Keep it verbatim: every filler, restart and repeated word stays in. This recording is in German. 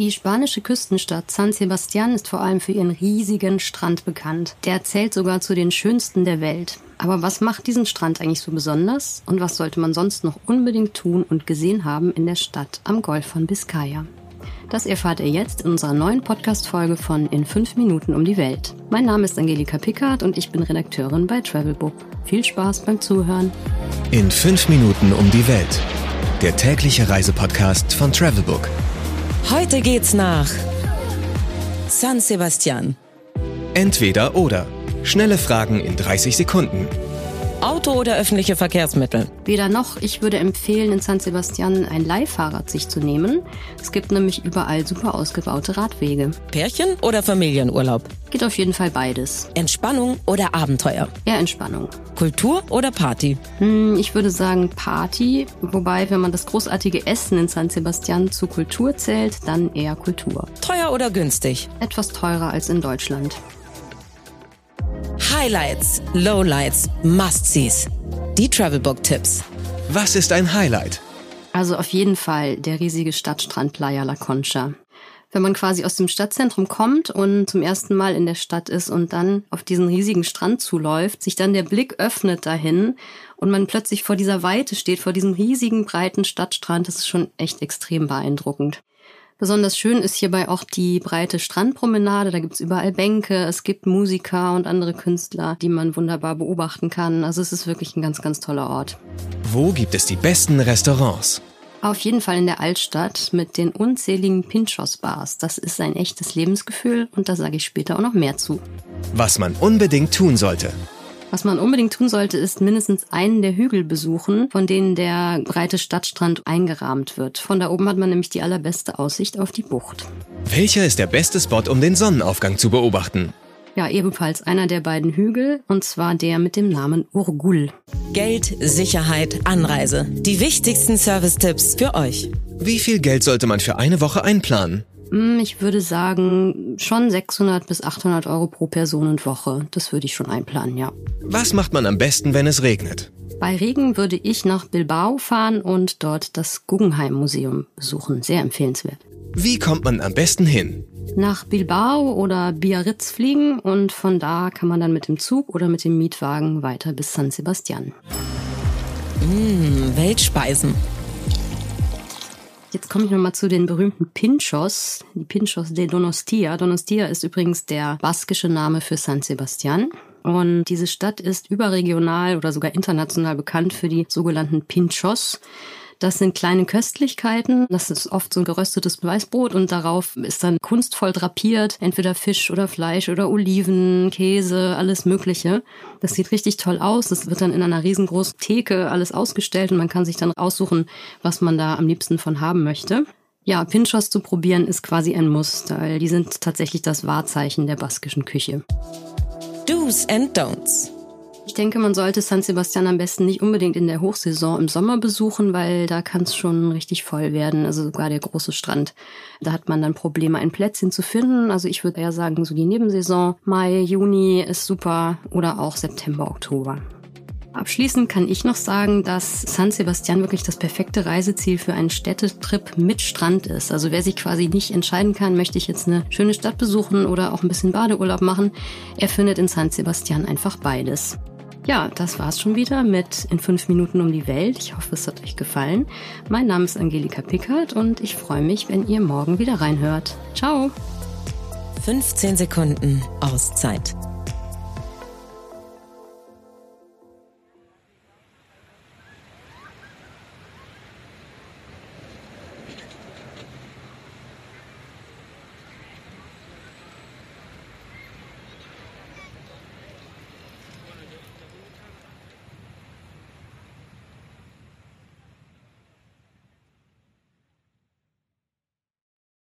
Die spanische Küstenstadt San Sebastián ist vor allem für ihren riesigen Strand bekannt. Der zählt sogar zu den schönsten der Welt. Aber was macht diesen Strand eigentlich so besonders? Und was sollte man sonst noch unbedingt tun und gesehen haben in der Stadt am Golf von Biskaya? Das erfahrt ihr jetzt in unserer neuen Podcast-Folge von In fünf Minuten um die Welt. Mein Name ist Angelika Pickardt und ich bin Redakteurin bei Travelbook. Viel Spaß beim Zuhören. In fünf Minuten um die Welt. Der tägliche Reisepodcast von Travelbook. Heute geht's nach San Sebastián. Entweder oder. Schnelle Fragen in dreißig Sekunden. Auto oder öffentliche Verkehrsmittel? Weder noch. Ich würde empfehlen, in San Sebastián ein Leihfahrrad sich zu nehmen. Es gibt nämlich überall super ausgebaute Radwege. Pärchen oder Familienurlaub? Geht auf jeden Fall beides. Entspannung oder Abenteuer? Eher Entspannung. Kultur oder Party? Hm, ich würde sagen Party. Wobei, wenn man das großartige Essen in San Sebastián zu Kultur zählt, dann eher Kultur. Teuer oder günstig? Etwas teurer als in Deutschland. Highlights, Lowlights, Must-Sees. Die Travelbook-Tipps. Was ist ein Highlight? Also auf jeden Fall der riesige Stadtstrand Playa de la Concha. Wenn man quasi aus dem Stadtzentrum kommt und zum ersten Mal in der Stadt ist und dann auf diesen riesigen Strand zuläuft, sich dann der Blick öffnet dahin und man plötzlich vor dieser Weite steht, vor diesem riesigen, breiten Stadtstrand, das ist schon echt extrem beeindruckend. Besonders schön ist hierbei auch die breite Strandpromenade. Da gibt's überall Bänke, es gibt Musiker und andere Künstler, die man wunderbar beobachten kann. Also es ist wirklich ein ganz, ganz toller Ort. Wo gibt es die besten Restaurants? Auf jeden Fall in der Altstadt mit den unzähligen Pintxos-Bars. Das ist ein echtes Lebensgefühl und da sage ich später auch noch mehr zu. Was man unbedingt tun sollte. Was man unbedingt tun sollte, ist mindestens einen der Hügel besuchen, von denen der breite Stadtstrand eingerahmt wird. Von da oben hat man nämlich die allerbeste Aussicht auf die Bucht. Welcher ist der beste Spot, um den Sonnenaufgang zu beobachten? Ja, ebenfalls einer der beiden Hügel, und zwar der mit dem Namen Urgul. Geld, Sicherheit, Anreise. Die wichtigsten Service-Tipps für euch. Wie viel Geld sollte man für eine Woche einplanen? Ich würde sagen, schon sechshundert bis achthundert Euro pro Person und Woche. Das würde ich schon einplanen, ja. Was macht man am besten, wenn es regnet? Bei Regen würde ich nach Bilbao fahren und dort das Guggenheim Museum besuchen. Sehr empfehlenswert. Wie kommt man am besten hin? Nach Bilbao oder Biarritz fliegen und von da kann man dann mit dem Zug oder mit dem Mietwagen weiter bis San Sebastián. Mmh, Weltspeisen. Jetzt komme ich nochmal zu den berühmten Pintxos, die Pintxos de Donostia. Donostia ist übrigens der baskische Name für San Sebastián. Und diese Stadt ist überregional oder sogar international bekannt für die sogenannten Pintxos. Das sind kleine Köstlichkeiten, das ist oft so ein geröstetes Weißbrot und darauf ist dann kunstvoll drapiert, entweder Fisch oder Fleisch oder Oliven, Käse, alles Mögliche. Das sieht richtig toll aus, das wird dann in einer riesengroßen Theke alles ausgestellt und man kann sich dann aussuchen, was man da am liebsten von haben möchte. Ja, Pintxos zu probieren ist quasi ein Muss, weil die sind tatsächlich das Wahrzeichen der baskischen Küche. Do's and Don'ts. Ich denke, man sollte San Sebastián am besten nicht unbedingt in der Hochsaison im Sommer besuchen, weil da kann es schon richtig voll werden, also sogar der große Strand. Da hat man dann Probleme, ein Plätzchen zu finden. Also ich würde eher sagen, so die Nebensaison, Mai, Juni ist super oder auch September, Oktober. Abschließend kann ich noch sagen, dass San Sebastián wirklich das perfekte Reiseziel für einen Städtetrip mit Strand ist. Also wer sich quasi nicht entscheiden kann, möchte ich jetzt eine schöne Stadt besuchen oder auch ein bisschen Badeurlaub machen, er findet in San Sebastián einfach beides. Ja, das war's schon wieder mit In fünf Minuten um die Welt. Ich hoffe, es hat euch gefallen. Mein Name ist Angelika Pickardt und ich freue mich, wenn ihr morgen wieder reinhört. Ciao! fünfzehn Sekunden Auszeit.